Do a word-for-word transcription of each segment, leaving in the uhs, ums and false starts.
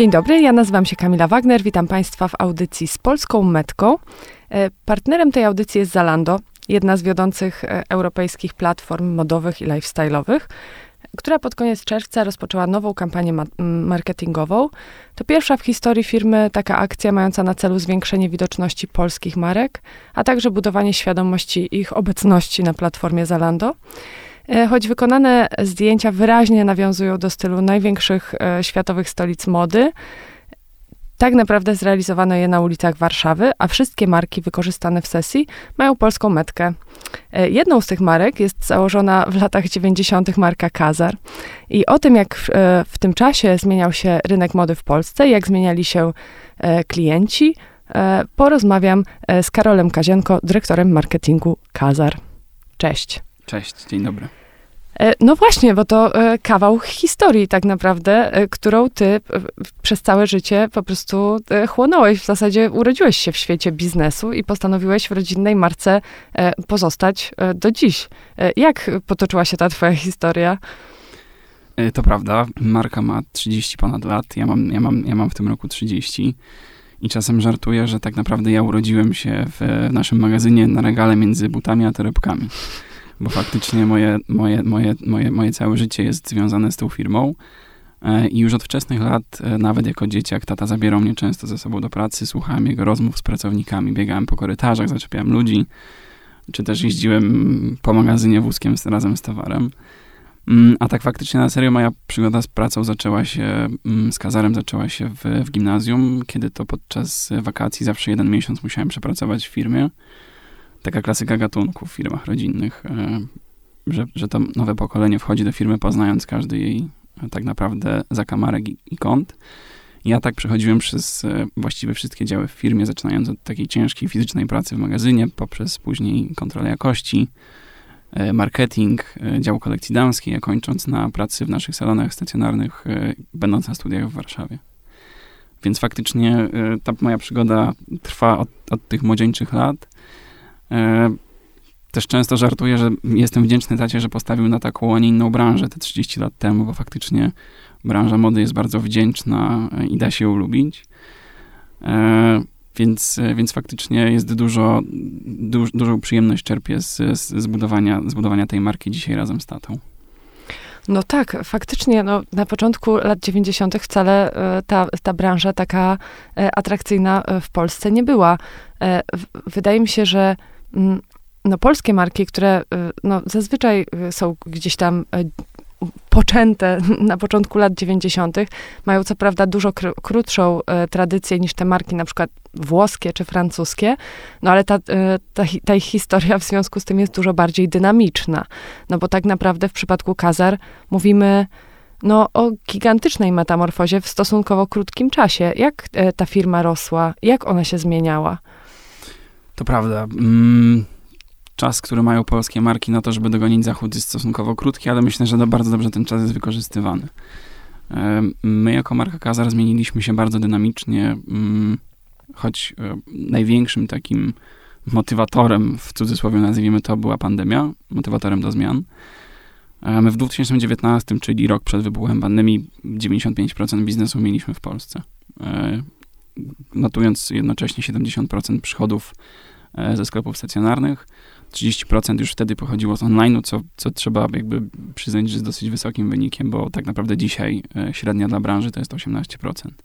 Dzień dobry, ja nazywam się Kamila Wagner, witam Państwa w audycji Z polską metką. Partnerem tej audycji jest Zalando, jedna z wiodących europejskich platform modowych i lifestyle'owych, która pod koniec czerwca rozpoczęła nową kampanię ma- marketingową. To pierwsza w historii firmy taka akcja mająca na celu zwiększenie widoczności polskich marek, a także budowanie świadomości ich obecności na platformie Zalando. Choć wykonane zdjęcia wyraźnie nawiązują do stylu największych e, światowych stolic mody, tak naprawdę zrealizowano je na ulicach Warszawy, a wszystkie marki wykorzystane w sesji mają polską metkę. E, jedną z tych marek jest założona w latach dziewięćdziesiątych marka Kazar. I o tym, jak w, e, w tym czasie zmieniał się rynek mody w Polsce, jak zmieniali się e, klienci, e, porozmawiam e, z Karolem Kazienko, dyrektorem marketingu Kazar. Cześć. Cześć, dzień dobry. No właśnie, bo to kawał historii tak naprawdę, którą ty przez całe życie po prostu chłonąłeś. W zasadzie urodziłeś się w świecie biznesu i postanowiłeś w rodzinnej marce pozostać do dziś. Jak potoczyła się ta twoja historia? To prawda, marka ma trzydzieści ponad lat, ja mam, ja mam, ja mam w tym roku trzydzieści. I czasem żartuję, że tak naprawdę ja urodziłem się w naszym magazynie na regale między butami a torebkami. Bo faktycznie moje, moje, moje, moje, moje całe życie jest związane z tą firmą i już od wczesnych lat, nawet jako dzieciak, tata zabierał mnie często ze sobą do pracy, słuchałem jego rozmów z pracownikami, biegałem po korytarzach, zaczepiałem ludzi, czy też jeździłem po magazynie wózkiem razem z towarem. A tak faktycznie na serio moja przygoda z pracą zaczęła się, z Kazarem zaczęła się w, w gimnazjum, kiedy to podczas wakacji zawsze jeden miesiąc musiałem przepracować w firmie. Taka klasyka gatunku w firmach rodzinnych, że, że to nowe pokolenie wchodzi do firmy, poznając każdy jej tak naprawdę zakamarek i, i kąt. Ja tak przechodziłem przez właściwie wszystkie działy w firmie, zaczynając od takiej ciężkiej fizycznej pracy w magazynie, poprzez później kontrolę jakości, marketing, dział kolekcji damskiej, a kończąc na pracy w naszych salonach stacjonarnych, będąc na studiach w Warszawie. Więc faktycznie ta moja przygoda trwa od, od tych młodzieńczych lat. Też często żartuję, że jestem wdzięczny tacie, że postawił na taką, a nie inną branżę te trzydzieści lat temu, bo faktycznie branża mody jest bardzo wdzięczna i da się ją lubić. Więc, więc faktycznie jest dużo, duż, dużą przyjemność czerpię z, z, z, budowania, z budowania tej marki dzisiaj razem z tatą. No tak, faktycznie no, na początku lat dziewięćdziesiątych wcale ta, ta branża taka atrakcyjna w Polsce nie była. Wydaje mi się, że no, polskie marki, które no, zazwyczaj są gdzieś tam poczęte na początku lat dziewięćdziesiątych, mają co prawda dużo kr- krótszą e, tradycję niż te marki na przykład włoskie czy francuskie, no ale ta, e, ta, hi- ta ich historia w związku z tym jest dużo bardziej dynamiczna, no bo tak naprawdę w przypadku Kazar mówimy no, o gigantycznej metamorfozie w stosunkowo krótkim czasie. Jak e, ta firma rosła? Jak ona się zmieniała? To prawda. Mm. Czas, który mają polskie marki na to, żeby dogonić Zachód, jest stosunkowo krótki, ale myślę, że to bardzo dobrze ten czas jest wykorzystywany. My jako marka Kazar zmieniliśmy się bardzo dynamicznie, choć największym takim motywatorem, w cudzysłowie nazwijmy to, była pandemia, motywatorem do zmian. My w dwa tysiące dziewiętnastym, czyli rok przed wybuchem pandemii, dziewięćdziesiąt pięć procent biznesu mieliśmy w Polsce, notując jednocześnie siedemdziesiąt procent przychodów ze sklepów stacjonarnych. trzydzieści procent już wtedy pochodziło z online'u, co, co trzeba jakby przyznać, że jest dosyć wysokim wynikiem, bo tak naprawdę dzisiaj średnia dla branży to jest osiemnaście procent.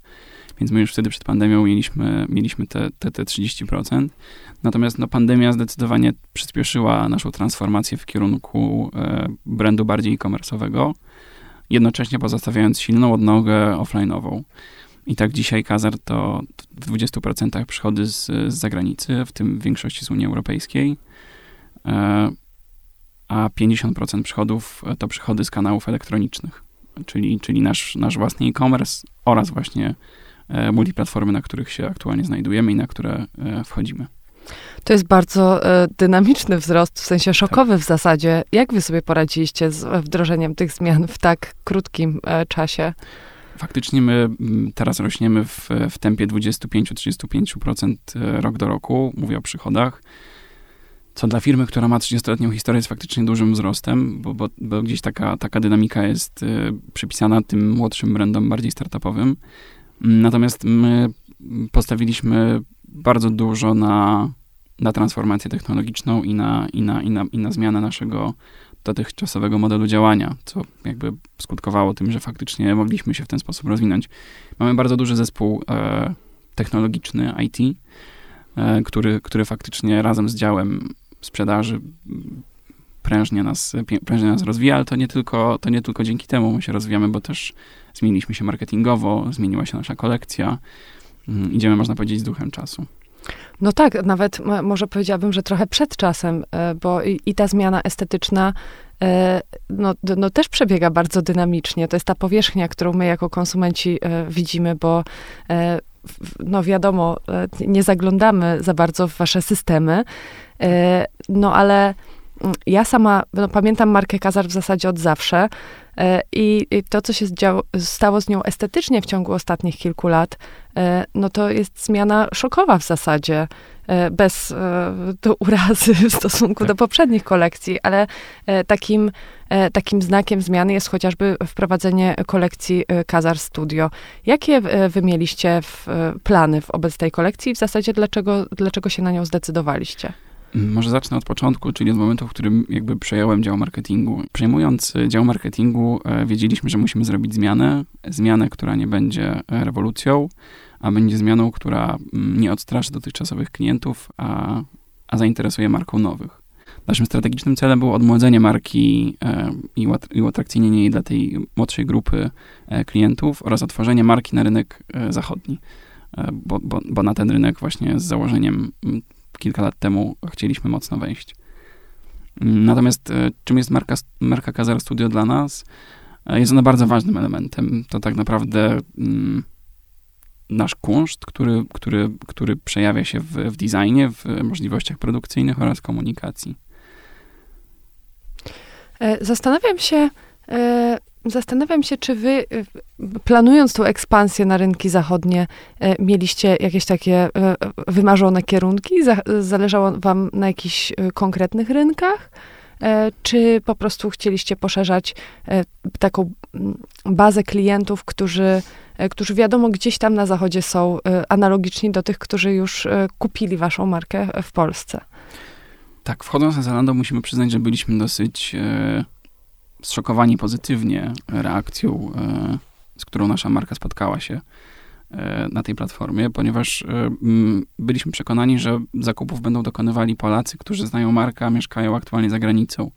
Więc my już wtedy przed pandemią mieliśmy, mieliśmy te, te, te trzydzieści procent. Natomiast no, pandemia zdecydowanie przyspieszyła naszą transformację w kierunku e, brandu bardziej e-commerce'owego, jednocześnie pozostawiając silną odnogę offline'ową. I tak dzisiaj Kazar to w dwadzieścia procent przychody z, z zagranicy, w tym w większości z Unii Europejskiej, a pięćdziesiąt procent przychodów to przychody z kanałów elektronicznych, czyli, czyli nasz, nasz własny e-commerce oraz właśnie multiplatformy, na których się aktualnie znajdujemy i na które wchodzimy. To jest bardzo e, dynamiczny wzrost, w sensie szokowy tak. W zasadzie. Jak wy sobie poradziliście z wdrożeniem tych zmian w tak krótkim e, czasie? Faktycznie my teraz rośniemy w, w tempie dwadzieścia pięć do trzydziestu pięciu procent rok do roku, mówię o przychodach, co dla firmy, która ma trzydziestoletnią historię, jest faktycznie dużym wzrostem, bo, bo, bo gdzieś taka, taka dynamika jest przypisana tym młodszym brandom bardziej startupowym. Natomiast my postawiliśmy bardzo dużo na, na transformację technologiczną i na, i, na, i, na, i na zmianę naszego dotychczasowego modelu działania, co jakby skutkowało tym, że faktycznie mogliśmy się w ten sposób rozwinąć. Mamy bardzo duży zespół e, technologiczny I T, e, który, który faktycznie razem z działem sprzedaży prężnie nas, prężnie nas rozwija, ale to nie tylko, to nie tylko dzięki temu my się rozwijamy, bo też zmieniliśmy się marketingowo, zmieniła się nasza kolekcja. Idziemy, można powiedzieć, z duchem czasu. No tak, nawet może powiedziałabym, że trochę przed czasem, bo i, i ta zmiana estetyczna no, no też przebiega bardzo dynamicznie. To jest ta powierzchnia, którą my jako konsumenci widzimy, bo no wiadomo, nie zaglądamy za bardzo w wasze systemy, no ale ja sama no, pamiętam markę Kazar w zasadzie od zawsze i, i to, co się działo, stało z nią estetycznie w ciągu ostatnich kilku lat, no to jest zmiana szokowa w zasadzie, bez do urazy w stosunku tak. do poprzednich kolekcji, ale takim, takim znakiem zmiany jest chociażby wprowadzenie kolekcji Kazar Studio. Jakie wy mieliście w plany wobec tej kolekcji i w zasadzie dlaczego, dlaczego się na nią zdecydowaliście? Może zacznę od początku, czyli od momentu, w którym jakby przejąłem dział marketingu. Przejmując dział marketingu, wiedzieliśmy, że musimy zrobić zmianę. Zmianę, która nie będzie rewolucją, a będzie zmianą, która nie odstraszy dotychczasowych klientów, a, a zainteresuje marką nowych. Naszym strategicznym celem było odmłodzenie marki i uatrakcyjnienie jej dla tej młodszej grupy klientów oraz otworzenie marki na rynek zachodni, bo, bo, bo na ten rynek właśnie z założeniem kilka lat temu chcieliśmy mocno wejść. Natomiast czym jest marka, marka Kazar Studio dla nas? Jest ona bardzo ważnym elementem. To tak naprawdę mm, nasz kunszt, który, który, który przejawia się w, w designie, w możliwościach produkcyjnych oraz komunikacji. Zastanawiam się, Zastanawiam się, czy wy, planując tą ekspansję na rynki zachodnie, mieliście jakieś takie wymarzone kierunki? Zależało wam na jakichś konkretnych rynkach? Czy po prostu chcieliście poszerzać taką bazę klientów, którzy, którzy wiadomo gdzieś tam na zachodzie są analogiczni do tych, którzy już kupili waszą markę w Polsce? Tak, wchodząc na Zalando musimy przyznać, że byliśmy dosyć zszokowani pozytywnie reakcją, z którą nasza marka spotkała się na tej platformie, ponieważ byliśmy przekonani, że zakupów będą dokonywali Polacy, którzy znają markę, a mieszkają aktualnie za granicą.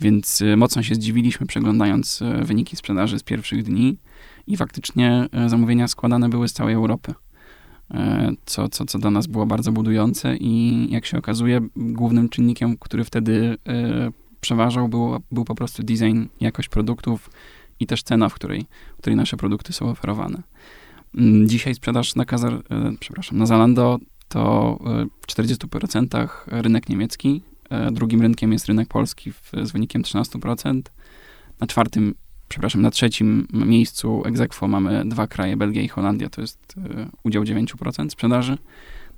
Więc mocno się zdziwiliśmy, przeglądając wyniki sprzedaży z pierwszych dni i faktycznie zamówienia składane były z całej Europy, co, co, co dla nas było bardzo budujące i jak się okazuje, głównym czynnikiem, który wtedy przeważał, był, był po prostu design, jakość produktów i też cena, w której, w której nasze produkty są oferowane. Dzisiaj sprzedaż na Kazar, przepraszam, na Zalando to w czterdziestu procentach rynek niemiecki, drugim rynkiem jest rynek polski w, z wynikiem trzynastu procent, na czwartym, przepraszam, na trzecim miejscu ex aequo mamy dwa kraje, Belgia i Holandia, to jest udział dziewięciu procent sprzedaży,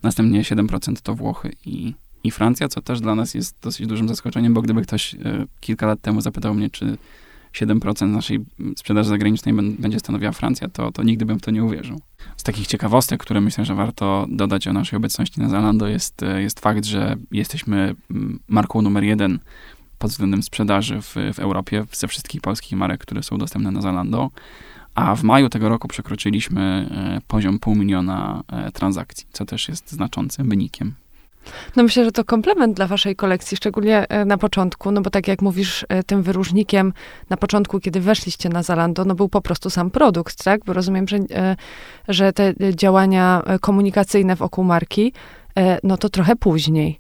następnie siedem procent to Włochy i I Francja, co też dla nas jest dosyć dużym zaskoczeniem, bo gdyby ktoś y, kilka lat temu zapytał mnie, czy siedem procent naszej sprzedaży zagranicznej b- będzie stanowiła Francja, to, to nigdy bym w to nie uwierzył. Z takich ciekawostek, które myślę, że warto dodać o naszej obecności na Zalando, jest, jest fakt, że jesteśmy marką numer jeden pod względem sprzedaży w, w Europie, ze wszystkich polskich marek, które są dostępne na Zalando, a w maju tego roku przekroczyliśmy y, poziom pół miliona y, transakcji, co też jest znaczącym wynikiem. No myślę, że to komplement dla waszej kolekcji, szczególnie na początku, no bo tak jak mówisz, tym wyróżnikiem na początku, kiedy weszliście na Zalando, no był po prostu sam produkt, tak? Bo rozumiem, że, że te działania komunikacyjne wokół marki, no to trochę później.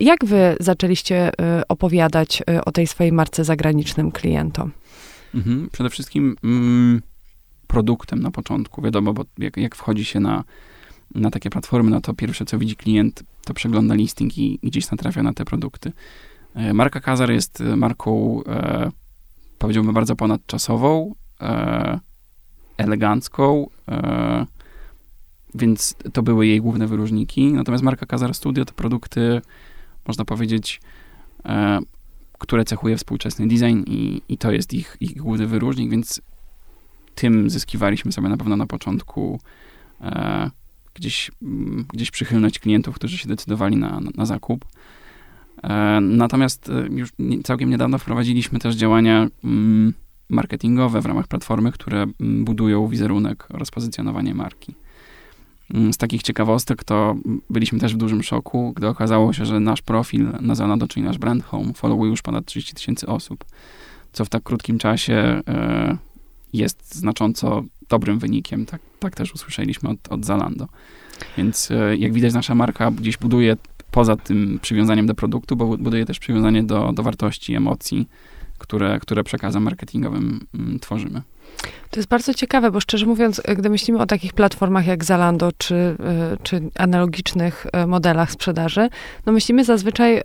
Jak wy zaczęliście opowiadać o tej swojej marce zagranicznym klientom? Mhm, przede wszystkim mm, produktem na początku, wiadomo, bo jak, jak wchodzi się na na takie platformy, no to pierwsze, co widzi klient, to przegląda listing i gdzieś natrafia na te produkty. Marka Kazar jest marką, e, powiedziałbym, bardzo ponadczasową, e, elegancką, e, więc to były jej główne wyróżniki. Natomiast marka Kazar Studio to produkty, można powiedzieć, e, które cechuje współczesny design i, i to jest ich, ich główny wyróżnik, więc tym zyskiwaliśmy sobie na pewno na początku e, gdzieś, gdzieś przychylność klientów, którzy się decydowali na, na, na zakup. E, natomiast już całkiem niedawno wprowadziliśmy też działania mm, marketingowe w ramach platformy, które budują wizerunek oraz pozycjonowanie marki. Z takich ciekawostek to byliśmy też w dużym szoku, gdy okazało się, że nasz profil na Zalando, czyli nasz brand home, followuje już ponad trzydzieści tysięcy osób, co w tak krótkim czasie e, jest znacząco dobrym wynikiem. Tak, tak też usłyszeliśmy od, od Zalando. Więc e, jak widać, nasza marka gdzieś buduje poza tym przywiązaniem do produktu, bo buduje też przywiązanie do, do wartości, emocji, które, które przekazem marketingowym m, tworzymy. To jest bardzo ciekawe, bo szczerze mówiąc, gdy myślimy o takich platformach jak Zalando, czy, czy analogicznych modelach sprzedaży, no myślimy zazwyczaj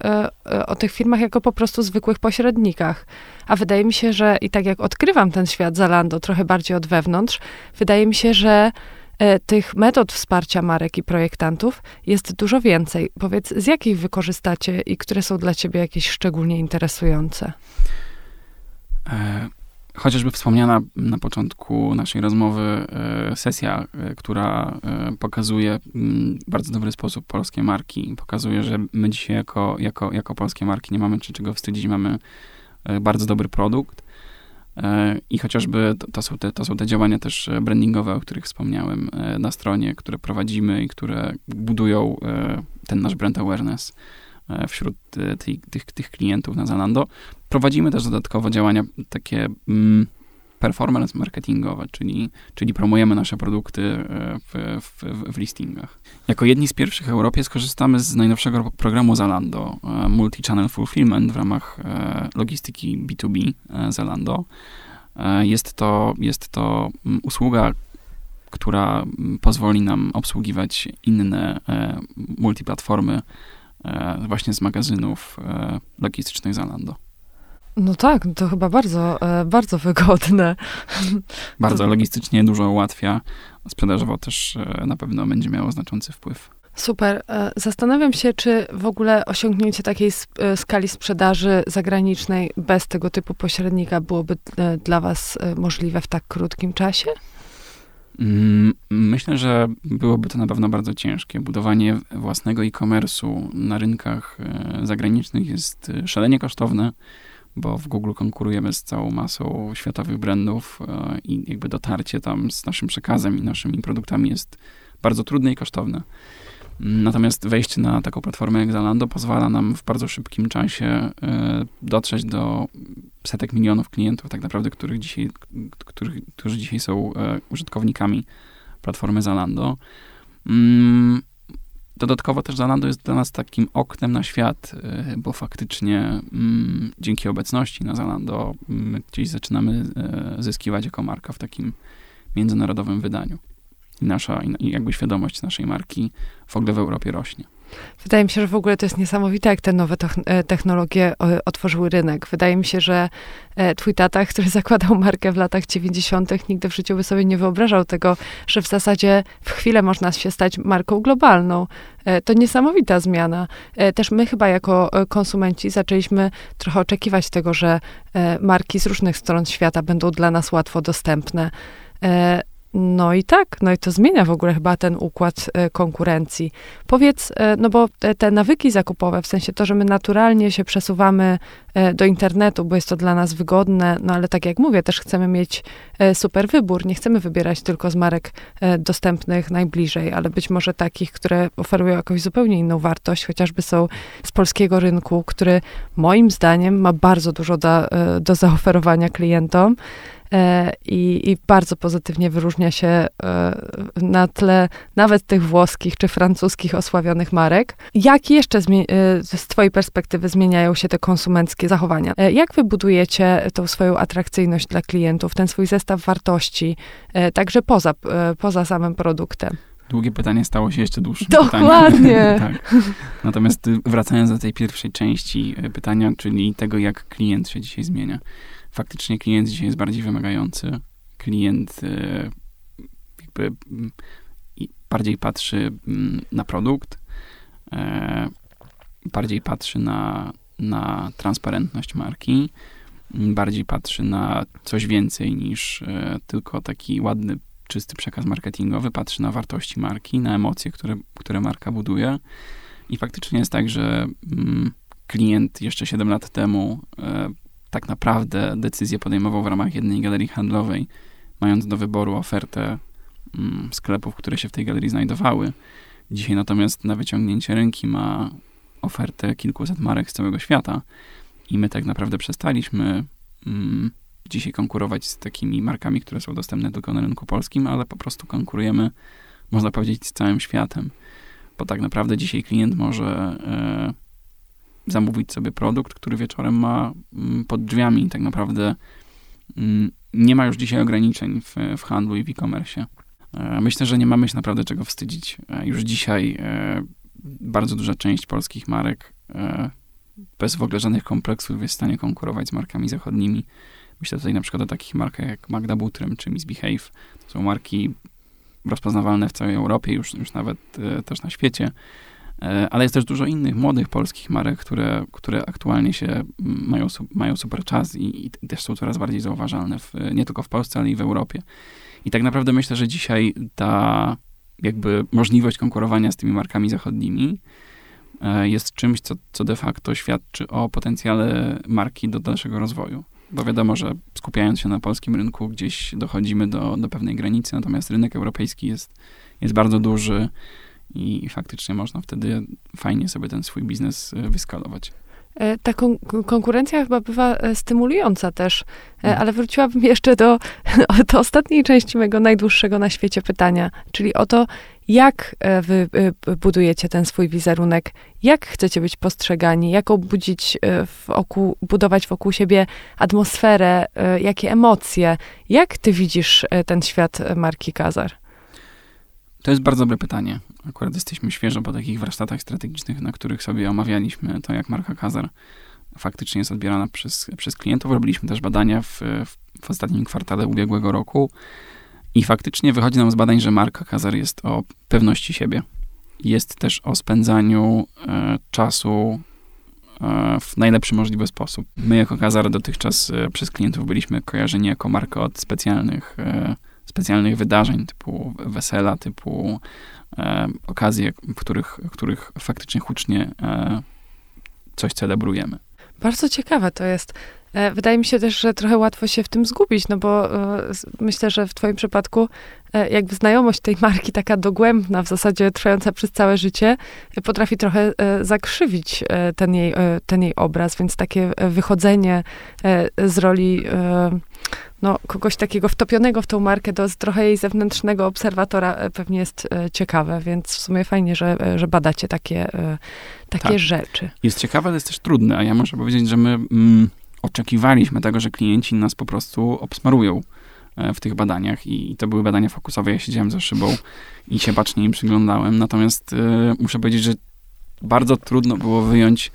o tych firmach jako po prostu zwykłych pośrednikach. A wydaje mi się, że i tak jak odkrywam ten świat Zalando trochę bardziej od wewnątrz, wydaje mi się, że tych metod wsparcia marek i projektantów jest dużo więcej. Powiedz, z jakich wykorzystacie i które są dla ciebie jakieś szczególnie interesujące? E- Chociażby wspomniana na początku naszej rozmowy sesja, która pokazuje w bardzo dobry sposób polskie marki. Pokazuje, że my dzisiaj jako, jako, jako polskie marki nie mamy się czego wstydzić. Mamy bardzo dobry produkt i chociażby to, to, są te, to są te działania też brandingowe, o których wspomniałem na stronie, które prowadzimy i które budują ten nasz brand awareness wśród tych, tych, tych klientów na Zalando. Prowadzimy też dodatkowo działania takie performance marketingowe, czyli, czyli promujemy nasze produkty w, w, w listingach. Jako jedni z pierwszych w Europie skorzystamy z najnowszego programu Zalando, Multi-Channel Fulfillment w ramach logistyki B dwa B Zalando. Jest to, jest to usługa, która pozwoli nam obsługiwać inne multiplatformy właśnie z magazynów logistycznych Zalando. No tak, to chyba bardzo, bardzo wygodne. Bardzo logistycznie dużo ułatwia. Sprzedażowo też na pewno będzie miało znaczący wpływ. Super. Zastanawiam się, czy w ogóle osiągnięcie takiej skali sprzedaży zagranicznej bez tego typu pośrednika byłoby dla was możliwe w tak krótkim czasie? Myślę, że byłoby to na pewno bardzo ciężkie. Budowanie własnego e-commerce'u na rynkach zagranicznych jest szalenie kosztowne, bo w Google konkurujemy z całą masą światowych brandów i jakby dotarcie tam z naszym przekazem i naszymi produktami jest bardzo trudne i kosztowne. Natomiast wejście na taką platformę jak Zalando pozwala nam w bardzo szybkim czasie dotrzeć do setek milionów klientów, tak naprawdę, których dzisiaj, których, którzy dzisiaj są użytkownikami platformy Zalando. Dodatkowo też Zalando jest dla nas takim oknem na świat, bo faktycznie mm, dzięki obecności na Zalando mm, gdzieś zaczynamy e, zyskiwać jako marka w takim międzynarodowym wydaniu. I nasza, i jakby świadomość naszej marki w ogóle w Europie rośnie. Wydaje mi się, że w ogóle to jest niesamowite, jak te nowe technologie otworzyły rynek. Wydaje mi się, że twój tata, który zakładał markę w latach dziewięćdziesiątych, nigdy w życiu by sobie nie wyobrażał tego, że w zasadzie w chwilę można się stać marką globalną. To niesamowita zmiana. Też my chyba jako konsumenci zaczęliśmy trochę oczekiwać tego, że marki z różnych stron świata będą dla nas łatwo dostępne. No i tak, no i to zmienia w ogóle chyba ten układ konkurencji. Powiedz, no bo te, te nawyki zakupowe, w sensie to, że my naturalnie się przesuwamy do internetu, bo jest to dla nas wygodne, no ale tak jak mówię, też chcemy mieć super wybór. Nie chcemy wybierać tylko z marek dostępnych najbliżej, ale być może takich, które oferują jakąś zupełnie inną wartość, chociażby są z polskiego rynku, który moim zdaniem ma bardzo dużo do, do zaoferowania klientom. I, i bardzo pozytywnie wyróżnia się na tle nawet tych włoskich czy francuskich osławionych marek. Jak jeszcze zmie- z twojej perspektywy zmieniają się te konsumenckie zachowania? Jak wy budujecie tą swoją atrakcyjność dla klientów, ten swój zestaw wartości, także poza, poza samym produktem? Długie pytanie stało się jeszcze dłuższym. Dokładnie. Tak. Natomiast wracając do tej pierwszej części pytania, czyli tego, jak klient się dzisiaj zmienia. Faktycznie klient dzisiaj jest bardziej wymagający. Klient jakby bardziej patrzy na produkt, bardziej patrzy na, na transparentność marki. bardziej patrzy na coś więcej niż tylko taki ładny, czysty przekaz marketingowy, patrzy na wartości marki, na emocje, które, które marka buduje. I faktycznie jest tak, że klient jeszcze siedem lat temu tak naprawdę decyzję podejmował w ramach jednej galerii handlowej, mając do wyboru ofertę sklepów, które się w tej galerii znajdowały. Dzisiaj natomiast na wyciągnięcie ręki ma ofertę kilkuset marek z całego świata. I my tak naprawdę przestaliśmy mm, dzisiaj konkurować z takimi markami, które są dostępne tylko na rynku polskim, ale po prostu konkurujemy, można powiedzieć, z całym światem. Bo tak naprawdę dzisiaj klient może e, zamówić sobie produkt, który wieczorem ma m, pod drzwiami. Tak naprawdę m, nie ma już dzisiaj ograniczeń w, w handlu i w e-commerce. E, myślę, że nie mamy się naprawdę czego wstydzić. E, już dzisiaj e, bardzo duża część polskich marek e, bez w ogóle żadnych kompleksów jest w stanie konkurować z markami zachodnimi. Myślę tutaj na przykład o takich markach jak Magda Butrym czy Miss Behave. To są marki rozpoznawalne w całej Europie, już, już nawet e, też na świecie. E, ale jest też dużo innych młodych polskich marek, które, które aktualnie się mają, mają super czas i, i też są coraz bardziej zauważalne w, nie tylko w Polsce, ale i w Europie. I tak naprawdę myślę, że dzisiaj ta jakby możliwość konkurowania z tymi markami zachodnimi jest czymś, co, co de facto świadczy o potencjale marki do dalszego rozwoju. Bo wiadomo, że skupiając się na polskim rynku, gdzieś dochodzimy do, do pewnej granicy, natomiast rynek europejski jest, jest bardzo duży i, i faktycznie można wtedy fajnie sobie ten swój biznes wyskalować. Ta kon- konkurencja chyba bywa stymulująca też, hmm. ale wróciłabym jeszcze do, do ostatniej części mego najdłuższego na świecie pytania, czyli o to, jak wy budujecie ten swój wizerunek, jak chcecie być postrzegani, jak obudzić wokół, budować wokół siebie atmosferę, jakie emocje, jak ty widzisz ten świat marki Kazar? To jest bardzo dobre pytanie. Akurat jesteśmy świeżo po takich warsztatach strategicznych, na których sobie omawialiśmy to, jak marka Kazar faktycznie jest odbierana przez, przez klientów. Robiliśmy też badania w, w ostatnim kwartale ubiegłego roku i faktycznie wychodzi nam z badań, że marka Kazar jest o pewności siebie. Jest też o spędzaniu e, czasu e, w najlepszy możliwy sposób. My jako Kazar dotychczas e, przez klientów byliśmy kojarzeni jako marka od specjalnych e, specjalnych wydarzeń, typu wesela, typu e, okazje, w których, w których faktycznie hucznie e, coś celebrujemy. Bardzo ciekawe to jest. E, wydaje mi się też, że trochę łatwo się w tym zgubić, no bo e, myślę, że w twoim przypadku e, jakby znajomość tej marki, taka dogłębna, w zasadzie trwająca przez całe życie, e, potrafi trochę e, zakrzywić e, ten, jej, e, ten jej obraz, więc takie wychodzenie e, z roli e, no, kogoś takiego wtopionego w tą markę do trochę jej zewnętrznego obserwatora pewnie jest e, ciekawe, więc w sumie fajnie, że, że badacie takie, e, takie tak. rzeczy. Jest ciekawe, ale jest też trudne, a ja muszę powiedzieć, że my mm, oczekiwaliśmy tego, że klienci nas po prostu obsmarują e, w tych badaniach i, i to były badania fokusowe, ja siedziałem za szybą i się bacznie im przyglądałem, natomiast e, muszę powiedzieć, że bardzo trudno było wyjąć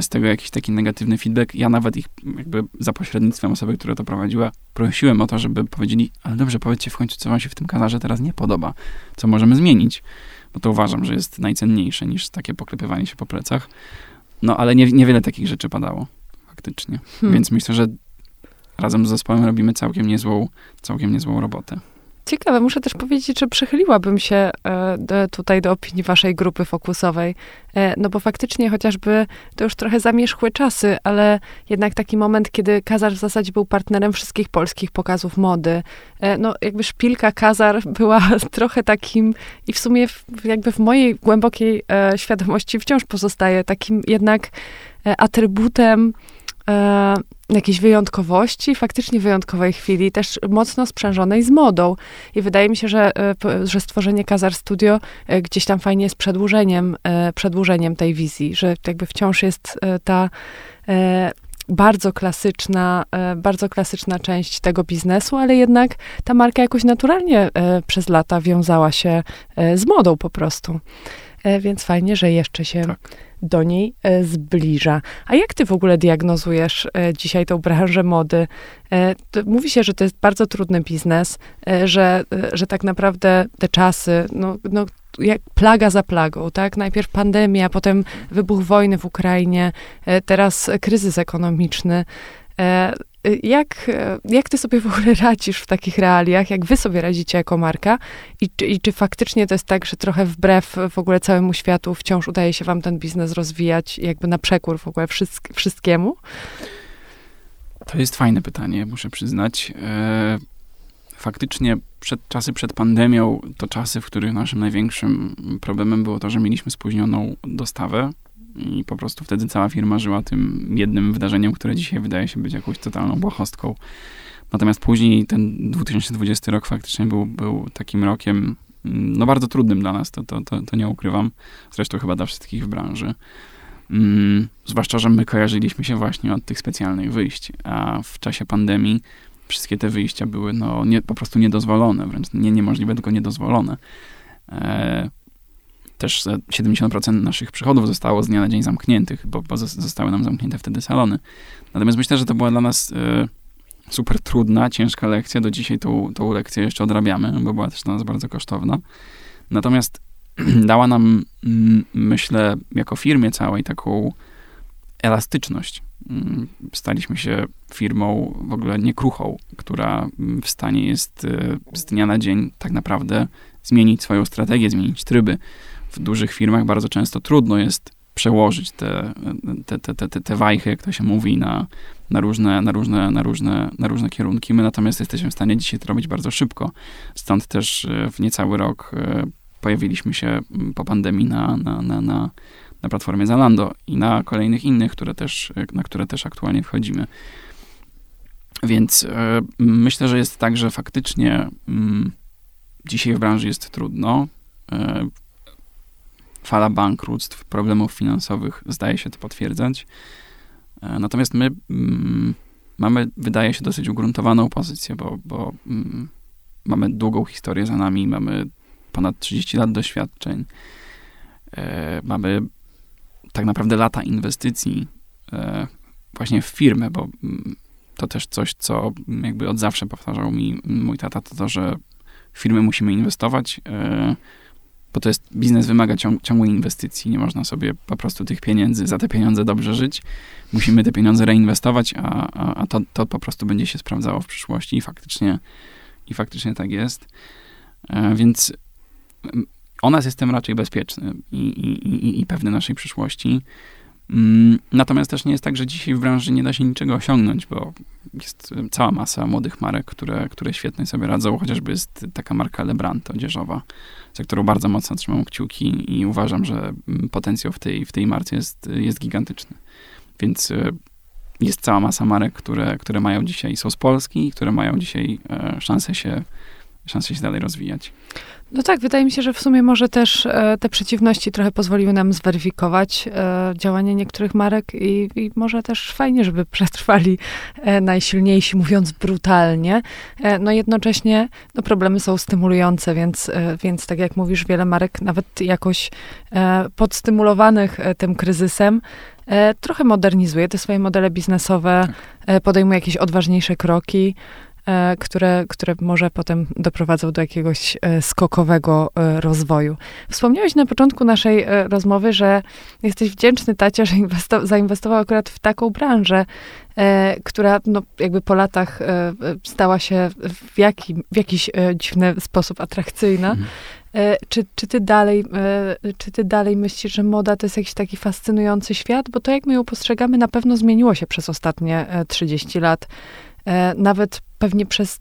z tego jakiś taki negatywny feedback. Ja nawet ich jakby za pośrednictwem osoby, która to prowadziła, prosiłem o to, żeby powiedzieli, ale dobrze, powiedzcie w końcu, co wam się w tym Kazarze teraz nie podoba, co możemy zmienić, bo to uważam, że jest najcenniejsze niż takie poklepywanie się po plecach. No, ale nie, niewiele takich rzeczy padało faktycznie. Hmm. Więc myślę, że razem z zespołem robimy całkiem niezłą, całkiem niezłą robotę. Ciekawe, muszę też powiedzieć, że przychyliłabym się e, tutaj do opinii waszej grupy fokusowej, e, no bo faktycznie chociażby to już trochę zamierzchłe czasy, ale jednak taki moment, kiedy Kazar w zasadzie był partnerem wszystkich polskich pokazów mody. E, no jakby szpilka Kazar była trochę takim i w sumie w, jakby w mojej głębokiej e, świadomości wciąż pozostaje takim jednak e, atrybutem e, jakiejś wyjątkowości, faktycznie wyjątkowej chwili, też mocno sprzężonej z modą. I wydaje mi się, że, że stworzenie Kazar Studio gdzieś tam fajnie jest przedłużeniem, przedłużeniem tej wizji, że jakby wciąż jest ta bardzo klasyczna, bardzo klasyczna część tego biznesu, ale jednak ta marka jakoś naturalnie przez lata wiązała się z modą po prostu. Więc fajnie, że jeszcze się tak do niej zbliża. A jak ty w ogóle diagnozujesz dzisiaj tą branżę mody? Mówi się, że to jest bardzo trudny biznes, że, że tak naprawdę te czasy, no, no jak plaga za plagą, tak? Najpierw pandemia, potem wybuch wojny w Ukrainie, teraz kryzys ekonomiczny. Jak, jak ty sobie w ogóle radzisz w takich realiach? Jak wy sobie radzicie jako marka? I, i czy faktycznie to jest tak, że trochę wbrew w ogóle całemu światu wciąż udaje się wam ten biznes rozwijać jakby na przekór w ogóle wszystk- wszystkiemu? To jest fajne pytanie, muszę przyznać. E, faktycznie przed, czasy przed pandemią to czasy, w których naszym największym problemem było to, że mieliśmy spóźnioną dostawę. I po prostu wtedy cała firma żyła tym jednym wydarzeniem, które dzisiaj wydaje się być jakąś totalną błahostką. Natomiast później ten dwa tysiące dwudziesty rok faktycznie był, był takim rokiem, no bardzo trudnym dla nas, to, to, to, to nie ukrywam. Zresztą chyba dla wszystkich w branży. Mm, zwłaszcza, że my kojarzyliśmy się właśnie od tych specjalnych wyjść, a w czasie pandemii wszystkie te wyjścia były no, nie, po prostu niedozwolone, wręcz nie niemożliwe, tylko niedozwolone. E- Też siedemdziesiąt procent naszych przychodów zostało z dnia na dzień zamkniętych, bo, bo zostały nam zamknięte wtedy salony. Natomiast myślę, że to była dla nas e, super trudna, ciężka lekcja. Do dzisiaj tą, tą lekcję jeszcze odrabiamy, bo była też dla nas bardzo kosztowna. Natomiast dała nam, m, myślę, jako firmie całej taką elastyczność. Staliśmy się firmą w ogóle niekruchą, która w stanie jest z dnia na dzień tak naprawdę zmienić swoją strategię, zmienić tryby. W dużych firmach bardzo często trudno jest przełożyć te, te, te, te, te wajchy, jak to się mówi, na, na, różne, na, różne, na, różne, na różne kierunki. My natomiast jesteśmy w stanie dzisiaj to robić bardzo szybko. Stąd też w niecały rok pojawiliśmy się po pandemii na, na, na, na, na platformie Zalando i na kolejnych innych, które też, na które też aktualnie wchodzimy. Więc myślę, że jest tak, że faktycznie dzisiaj w branży jest trudno. Fala bankructw, problemów finansowych zdaje się to potwierdzać. Natomiast my mm, mamy, wydaje się, dosyć ugruntowaną pozycję, bo, bo mm, mamy długą historię za nami, mamy ponad trzydzieści lat doświadczeń, e, mamy tak naprawdę lata inwestycji e, właśnie w firmę, bo mm, to też coś, co jakby od zawsze powtarzał mi mój tata, to to, że w firmy musimy inwestować, e, bo to jest, biznes wymaga ciąg, ciągłej inwestycji. Nie można sobie po prostu tych pieniędzy, za te pieniądze dobrze żyć. Musimy te pieniądze reinwestować, a, a, a to, to po prostu będzie się sprawdzało w przyszłości i faktycznie, i faktycznie tak jest. E, więc o nas jestem raczej bezpieczny i, i, i, i pewny naszej przyszłości. Mm, natomiast też nie jest tak, że dzisiaj w branży nie da się niczego osiągnąć, bo jest cała masa młodych marek, które, które świetnie sobie radzą. Chociażby jest taka marka Lebranto, odzieżowa, za którą bardzo mocno trzymam kciuki i uważam, że potencjał w tej, w tej marce jest, jest gigantyczny. Więc jest cała masa marek, które, które mają dzisiaj, są z Polski, które mają dzisiaj szansę się, szansę się dalej rozwijać. No tak, wydaje mi się, że w sumie może też e, te przeciwności trochę pozwoliły nam zweryfikować e, działanie niektórych marek i, i może też fajnie, żeby przetrwali e, najsilniejsi, mówiąc brutalnie. E, no jednocześnie no problemy są stymulujące, więc, e, więc tak jak mówisz, wiele marek nawet jakoś e, podstymulowanych e, tym kryzysem e, trochę modernizuje te swoje modele biznesowe, e, podejmuje jakieś odważniejsze kroki, które, które może potem doprowadzą do jakiegoś skokowego rozwoju. Wspomniałeś na początku naszej rozmowy, że jesteś wdzięczny tacie, że inwesto- zainwestował akurat w taką branżę, która no, jakby po latach stała się w, jakim, w jakiś dziwny sposób atrakcyjna. Mhm. Czy, czy, ty dalej, czy ty dalej myślisz, że moda to jest jakiś taki fascynujący świat? Bo to, jak my ją postrzegamy, na pewno zmieniło się przez ostatnie trzydzieści lat. Nawet pewnie przez,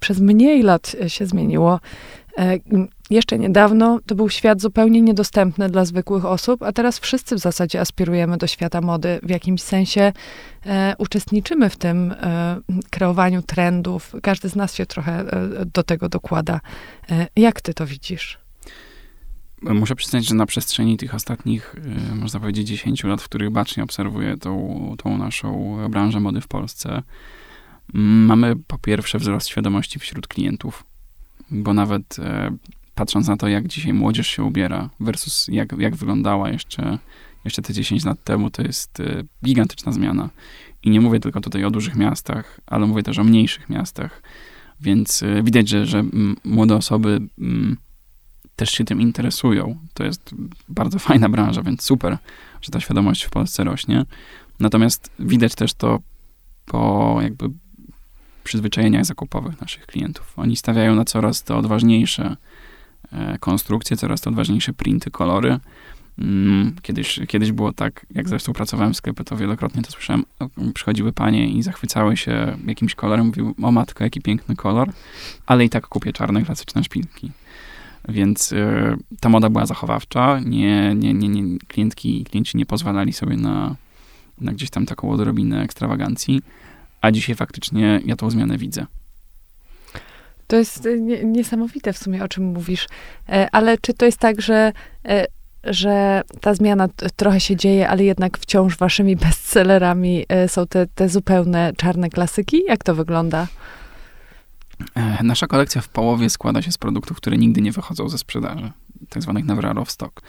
przez mniej lat się zmieniło. Jeszcze niedawno to był świat zupełnie niedostępny dla zwykłych osób, a teraz wszyscy w zasadzie aspirujemy do świata mody. W jakimś sensie e, uczestniczymy w tym e, kreowaniu trendów. Każdy z nas się trochę e, do tego dokłada. E, jak ty to widzisz? Muszę przyznać, że na przestrzeni tych ostatnich, e, można powiedzieć, dziesięciu lat, w których bacznie obserwuję tą, tą naszą branżę mody w Polsce, mamy po pierwsze wzrost świadomości wśród klientów, bo nawet e, patrząc na to, jak dzisiaj młodzież się ubiera versus jak, jak wyglądała jeszcze, jeszcze te dziesięć lat temu, to jest e, gigantyczna zmiana. I nie mówię tylko tutaj o dużych miastach, ale mówię też o mniejszych miastach. Więc e, widać, że, że młode osoby m, też się tym interesują. To jest bardzo fajna branża, więc super, że ta świadomość w Polsce rośnie. Natomiast widać też to po jakby przyzwyczajeniach zakupowych naszych klientów. Oni stawiają na coraz to odważniejsze konstrukcje, coraz to odważniejsze printy, kolory. Kiedyś, kiedyś było tak, jak zresztą pracowałem w sklepie, to wielokrotnie to słyszałem, przychodziły panie i zachwycały się jakimś kolorem, mówiły, o matko, jaki piękny kolor, ale i tak kupię czarne, klasyczne szpilki. Więc y, ta moda była zachowawcza, nie, nie, nie, nie, klientki, klienci nie pozwalali sobie na, na gdzieś tam taką odrobinę ekstrawagancji, a dzisiaj faktycznie ja tą zmianę widzę. To jest nie, niesamowite w sumie, o czym mówisz, ale czy to jest tak, że że ta zmiana trochę się dzieje, ale jednak wciąż waszymi bestsellerami są te, te zupełne czarne klasyki? Jak to wygląda? Nasza kolekcja w połowie składa się z produktów, które nigdy nie wychodzą ze sprzedaży, tak zwanych never out of stock.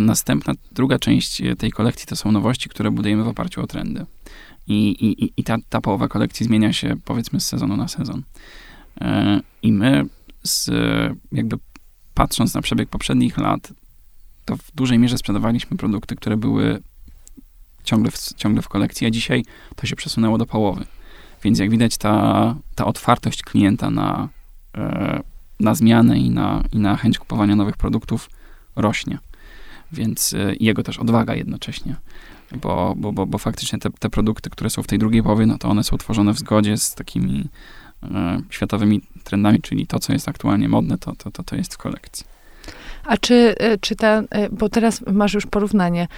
Następna, druga część tej kolekcji to są nowości, które budujemy w oparciu o trendy. I, i, i ta, ta połowa kolekcji zmienia się, powiedzmy, z sezonu na sezon. I my, z, jakby patrząc na przebieg poprzednich lat, to w dużej mierze sprzedawaliśmy produkty, które były ciągle w, ciągle w kolekcji, a dzisiaj to się przesunęło do połowy. Więc jak widać, ta, ta otwartość klienta na, na zmiany i na, i na chęć kupowania nowych produktów rośnie. Więc jego też odwaga jednocześnie, bo, bo, bo, bo faktycznie te, te produkty, które są w tej drugiej połowie, no to one są tworzone w zgodzie z takimi światowymi trendami, czyli to, co jest aktualnie modne, to, to, to, to jest w kolekcji. A czy, czy ta, bo teraz masz już porównanie,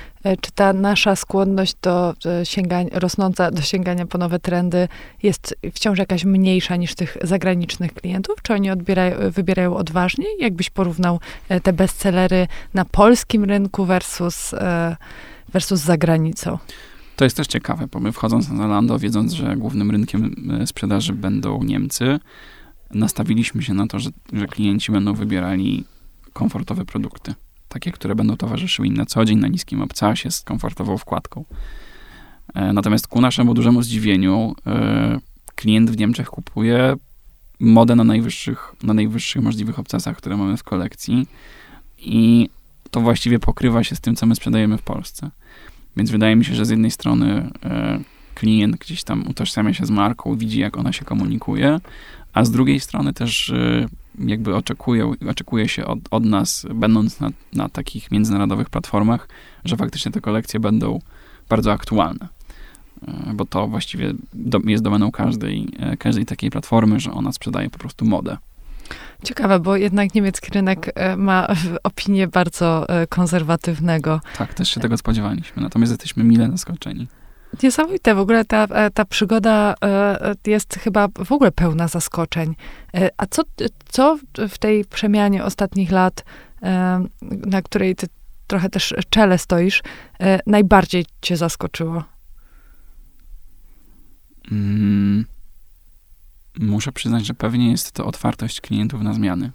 czy ta nasza skłonność do sięgania, rosnąca do sięgania po nowe trendy jest wciąż jakaś mniejsza niż tych zagranicznych klientów? Czy oni odbierają, wybierają odważniej? Jakbyś porównał te bestsellery na polskim rynku versus, versus za granicą? To jest też ciekawe, bo my wchodząc na Zalando, wiedząc, że głównym rynkiem sprzedaży będą Niemcy, nastawiliśmy się na to, że, że klienci będą wybierali komfortowe produkty. Takie, które będą towarzyszyły im na co dzień, na niskim obcasie, z komfortową wkładką. Natomiast ku naszemu dużemu zdziwieniu klient w Niemczech kupuje modę na najwyższych, na najwyższych możliwych obcasach, które mamy w kolekcji i to właściwie pokrywa się z tym, co my sprzedajemy w Polsce. Więc wydaje mi się, że z jednej strony klient gdzieś tam utożsamia się z marką, widzi, jak ona się komunikuje, a z drugiej strony też jakby oczekuje, oczekuje się od, od nas, będąc na, na takich międzynarodowych platformach, że faktycznie te kolekcje będą bardzo aktualne. Bo to właściwie do, jest domeną każdej, każdej takiej platformy, że ona sprzedaje po prostu modę. Ciekawe, bo jednak niemiecki rynek ma opinię bardzo konserwatywnego. Tak, też się tego spodziewaliśmy. Natomiast jesteśmy mile zaskoczeni. Niesamowite. W ogóle ta, ta przygoda jest chyba w ogóle pełna zaskoczeń. A co, co w tej przemianie ostatnich lat, na której ty trochę też czele stoisz, najbardziej cię zaskoczyło? Mm, muszę przyznać, że pewnie jest to otwartość klientów na zmiany.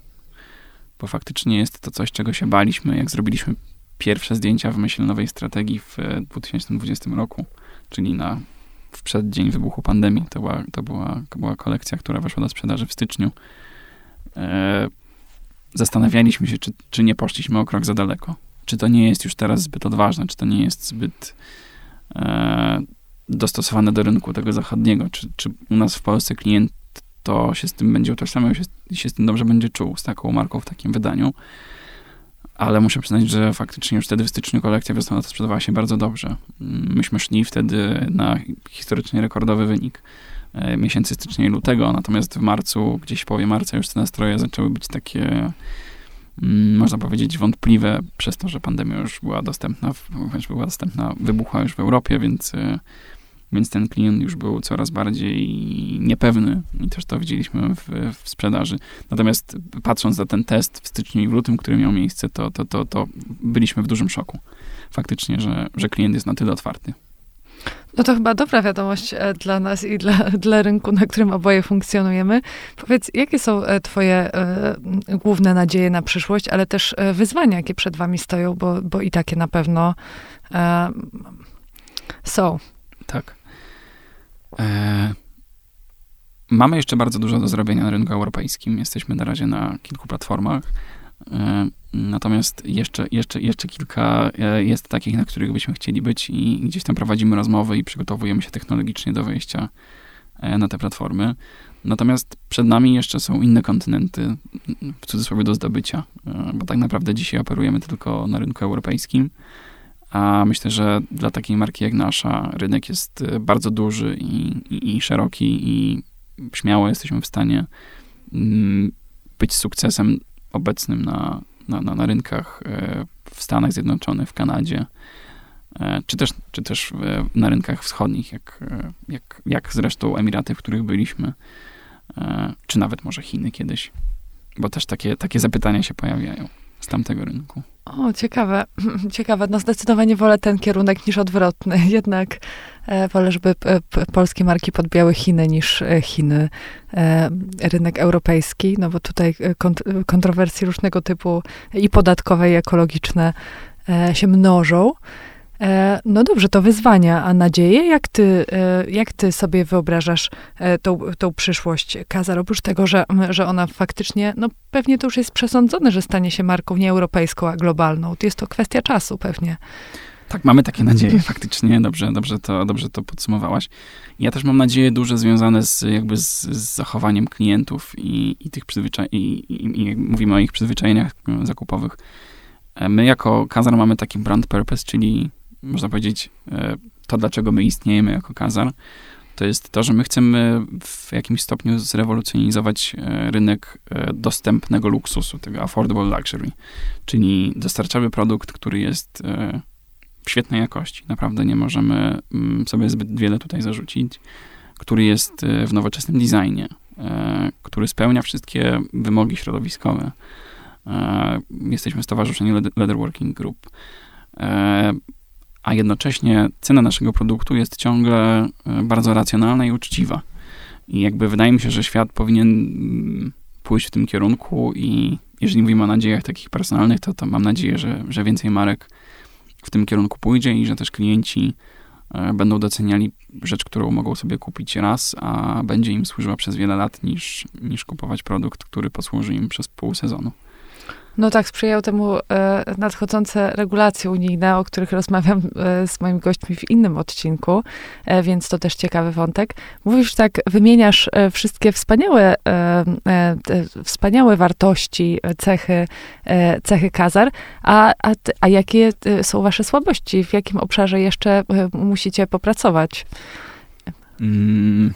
Bo faktycznie jest to coś, czego się baliśmy, jak zrobiliśmy pierwsze zdjęcia w myśl nowej strategii w dwa tysiące dwudziestym roku. Czyli na, w przeddzień wybuchu pandemii. To była, to, była, to była kolekcja, która weszła do sprzedaży w styczniu. E, zastanawialiśmy się, czy, czy nie poszliśmy o krok za daleko. Czy to nie jest już teraz zbyt odważne, czy to nie jest zbyt e, dostosowane do rynku tego zachodniego. Czy, czy u nas w Polsce klient to się z tym będzie utożsamiał i się z tym dobrze będzie czuł, z taką marką w takim wydaniu. Ale muszę przyznać, że faktycznie już wtedy w styczniu kolekcja wiosna sprzedawała się bardzo dobrze. Myśmy szli wtedy na historycznie rekordowy wynik miesięcy stycznia i lutego, natomiast w marcu, gdzieś w połowie marca już te nastroje zaczęły być takie, można powiedzieć, wątpliwe przez to, że pandemia już była dostępna, była dostępna, wybuchła już w Europie, więc, więc ten klient już był coraz bardziej niepewny i też to widzieliśmy w, w sprzedaży. Natomiast patrząc na ten test w styczniu i w lutym, który miał miejsce, to, to, to, to byliśmy w dużym szoku. Faktycznie, że, że klient jest na tyle otwarty. No to chyba dobra wiadomość dla nas i dla, dla rynku, na którym oboje funkcjonujemy. Powiedz, jakie są twoje główne nadzieje na przyszłość, ale też wyzwania, jakie przed wami stoją, bo, bo i takie na pewno są. Tak. Mamy jeszcze bardzo dużo do zrobienia na rynku europejskim. Jesteśmy na razie na kilku platformach. Natomiast jeszcze, jeszcze, jeszcze kilka jest takich, na których byśmy chcieli być i gdzieś tam prowadzimy rozmowy i przygotowujemy się technologicznie do wejścia na te platformy. Natomiast przed nami jeszcze są inne kontynenty, w cudzysłowie, do zdobycia, bo tak naprawdę dzisiaj operujemy tylko na rynku europejskim, a myślę, że dla takiej marki jak nasza rynek jest bardzo duży i, i, i szeroki i śmiało jesteśmy w stanie być sukcesem obecnym na, na, na, na rynkach w Stanach Zjednoczonych, w Kanadzie, czy też, czy też na rynkach wschodnich, jak, jak, jak zresztą Emiraty, w których byliśmy, czy nawet może Chiny kiedyś, bo też takie, takie zapytania się pojawiają z tamtego rynku. O, ciekawe, ciekawe. No zdecydowanie wolę ten kierunek niż odwrotny. Jednak wolę, żeby polskie marki podbijały Chiny niż Chiny rynek europejski, no bo tutaj kontrowersje różnego typu i podatkowe, i ekologiczne się mnożą. No dobrze, to wyzwania, a nadzieje? Jak ty, jak ty sobie wyobrażasz tą, tą przyszłość Kazar? Oprócz tego, że, że ona faktycznie, no pewnie to już jest przesądzone, że stanie się marką nie europejską, a globalną. Jest to kwestia czasu pewnie. Tak, mamy takie nadzieje faktycznie. Dobrze, dobrze, to, dobrze to podsumowałaś. Ja też mam nadzieje duże związane z, jakby z, z zachowaniem klientów i, i tych przyzwyczaj... I, i, i mówimy o ich przyzwyczajeniach zakupowych. My jako Kazar mamy taki brand purpose, czyli można powiedzieć, to dlaczego my istniejemy jako Kazar, to jest to, że my chcemy w jakimś stopniu zrewolucjonizować rynek dostępnego luksusu, tego affordable luxury, czyli dostarczamy produkt, który jest w świetnej jakości, naprawdę nie możemy sobie zbyt wiele tutaj zarzucić, który jest w nowoczesnym designie, który spełnia wszystkie wymogi środowiskowe. Jesteśmy w stowarzyszeniu Leather Working Group. A jednocześnie cena naszego produktu jest ciągle bardzo racjonalna i uczciwa. I jakby wydaje mi się, że świat powinien pójść w tym kierunku i jeżeli mówimy o nadziejach takich personalnych, to, to mam nadzieję, że, że więcej marek w tym kierunku pójdzie i że też klienci będą doceniali rzecz, którą mogą sobie kupić raz, a będzie im służyła przez wiele lat niż, niż kupować produkt, który posłuży im przez pół sezonu. No tak, sprzyjają temu nadchodzące regulacje unijne, o których rozmawiam z moimi gośćmi w innym odcinku, więc to też ciekawy wątek. Mówisz tak, wymieniasz wszystkie wspaniałe, wspaniałe wartości, cechy, cechy Kazar, a, a, a jakie są wasze słabości? W jakim obszarze jeszcze musicie popracować? Mm.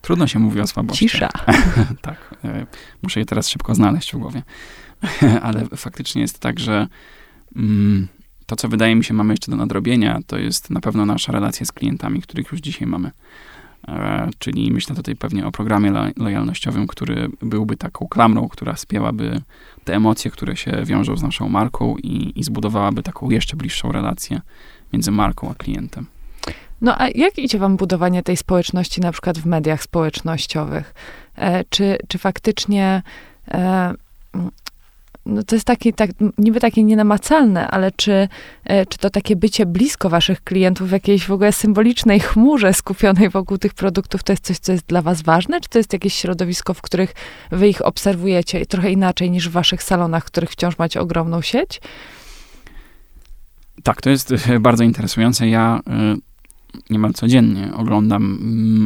Trudno się mówi o słabości. Cisza. Tak. Muszę je teraz szybko znaleźć w głowie. Ale faktycznie jest tak, że to, co wydaje mi się mamy jeszcze do nadrobienia, to jest na pewno nasza relacja z klientami, których już dzisiaj mamy. Czyli myślę tutaj pewnie o programie lojalnościowym, który byłby taką klamrą, która spięłaby te emocje, które się wiążą z naszą marką i, i zbudowałaby taką jeszcze bliższą relację między marką a klientem. No a jak idzie wam budowanie tej społeczności na przykład w mediach społecznościowych? E, czy, czy faktycznie, e, no to jest takie, tak, niby takie nienamacalne, ale czy, e, czy to takie bycie blisko waszych klientów w jakiejś w ogóle symbolicznej chmurze skupionej wokół tych produktów, to jest coś, co jest dla was ważne? Czy to jest jakieś środowisko, w których wy ich obserwujecie trochę inaczej niż w waszych salonach, w których wciąż macie ogromną sieć? Tak, to jest bardzo interesujące. Ja y- Niemal codziennie oglądam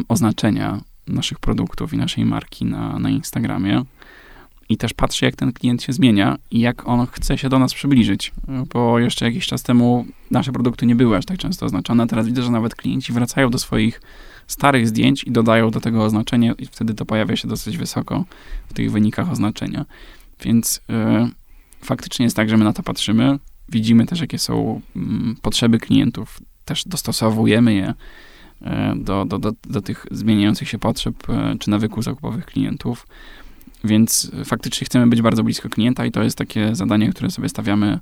oznaczenia naszych produktów i naszej marki na, na Instagramie i też patrzę, jak ten klient się zmienia i jak on chce się do nas przybliżyć, bo jeszcze jakiś czas temu nasze produkty nie były aż tak często oznaczane, a teraz widzę, że nawet klienci wracają do swoich starych zdjęć i dodają do tego oznaczenie i wtedy to pojawia się dosyć wysoko w tych wynikach oznaczenia. Więc yy, faktycznie jest tak, że my na to patrzymy, widzimy też, jakie są yy, potrzeby klientów, też dostosowujemy je do, do, do, do tych zmieniających się potrzeb czy nawyków zakupowych klientów. Więc faktycznie chcemy być bardzo blisko klienta i to jest takie zadanie, które sobie stawiamy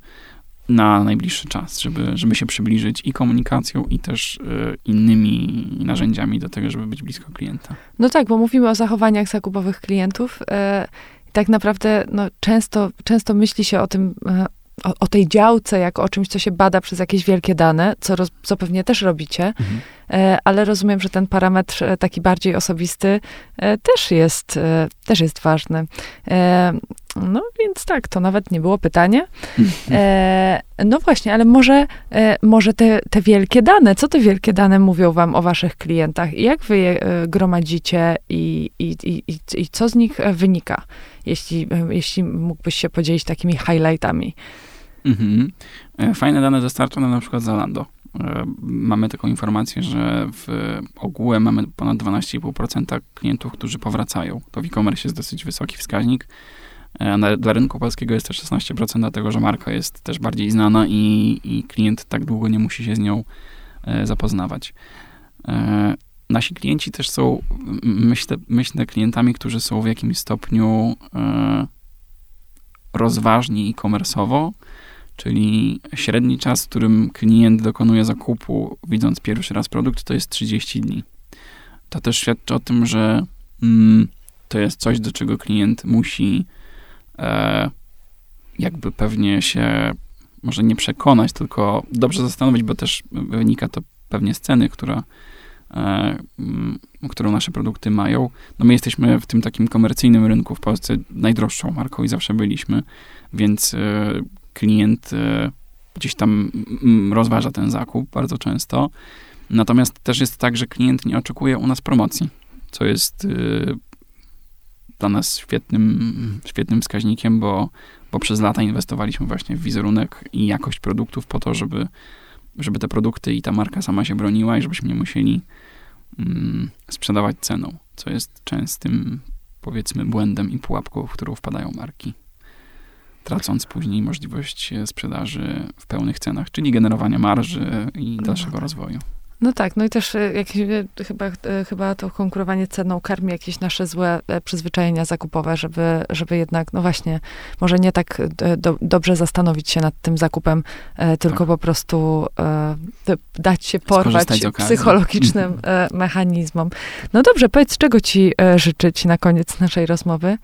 na najbliższy czas, żeby, żeby się przybliżyć i komunikacją, i też innymi narzędziami do tego, żeby być blisko klienta. No tak, bo mówimy o zachowaniach zakupowych klientów. Tak naprawdę no, często, często myśli się o tym, O, o tej działce, jako o czymś, co się bada przez jakieś wielkie dane, co, roz, co pewnie też robicie, mhm. ale rozumiem, że ten parametr taki bardziej osobisty też jest, też jest ważny. No więc tak, to nawet nie było pytanie. No właśnie, ale może, może te, te wielkie dane, co te wielkie dane mówią wam o waszych klientach? Jak wy je gromadzicie i, i, i, i co z nich wynika? Jeśli, jeśli mógłbyś się podzielić takimi highlightami. Mhm. Fajne dane dostarcza nam na przykład Zalando. Mamy taką informację, że w ogóle mamy ponad dwanaście i pół procent klientów, którzy powracają. To w e-commerce jest dosyć wysoki wskaźnik. Na, dla rynku polskiego jest też szesnaście procent, dlatego że marka jest też bardziej znana i, i klient tak długo nie musi się z nią e, zapoznawać. E, nasi klienci też są, myślę, myślę, klientami, którzy są w jakimś stopniu e, rozważni e-commerce'owo, czyli średni czas, w którym klient dokonuje zakupu, widząc pierwszy raz produkt, to jest trzydzieści dni. To też świadczy o tym, że mm, to jest coś, do czego klient musi E, jakby pewnie się może nie przekonać, tylko dobrze zastanowić, bo też wynika to pewnie z ceny, która, e, m, którą nasze produkty mają. No my jesteśmy w tym takim komercyjnym rynku w Polsce najdroższą marką i zawsze byliśmy, więc e, klient e, gdzieś tam m, rozważa ten zakup bardzo często. Natomiast też jest tak, że klient nie oczekuje u nas promocji, co jest e, dla nas świetnym, świetnym wskaźnikiem, bo, bo przez lata inwestowaliśmy właśnie w wizerunek i jakość produktów po to, żeby, żeby te produkty i ta marka sama się broniła i żebyśmy nie musieli mm, sprzedawać ceną, co jest częstym, powiedzmy, błędem i pułapką, w którą wpadają marki, tracąc później możliwość sprzedaży w pełnych cenach, czyli generowania marży i dalszego rozwoju. No tak, no i też jakieś, chyba, chyba to konkurowanie ceną karmi jakieś nasze złe przyzwyczajenia zakupowe, żeby, żeby jednak, no właśnie, może nie tak do, dobrze zastanowić się nad tym zakupem, tylko tak po prostu e, dać się porwać psychologicznym mechanizmom. No dobrze, powiedz, czego ci życzyć na koniec naszej rozmowy?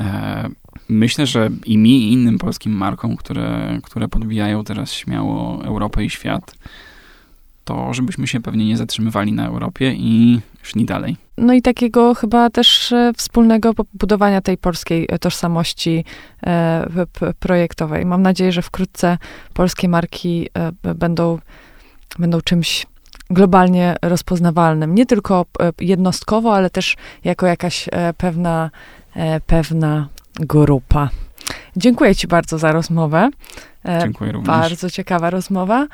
E, myślę, że i mi, i innym polskim markom, które, które podbijają teraz śmiało Europę i świat, to żebyśmy się pewnie nie zatrzymywali na Europie i szli dalej. No i takiego chyba też wspólnego budowania tej polskiej tożsamości projektowej. Mam nadzieję, że wkrótce polskie marki będą, będą czymś globalnie rozpoznawalnym. Nie tylko jednostkowo, ale też jako jakaś pewna, pewna grupa. Dziękuję ci bardzo za rozmowę. Dziękuję również. Bardzo ciekawa rozmowa.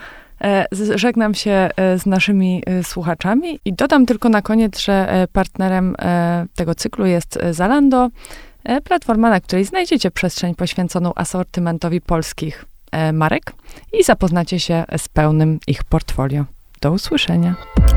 Żegnam się z naszymi słuchaczami i dodam tylko na koniec, że partnerem tego cyklu jest Zalando, platforma, na której znajdziecie przestrzeń poświęconą asortymentowi polskich marek i zapoznacie się z pełnym ich portfolio. Do usłyszenia.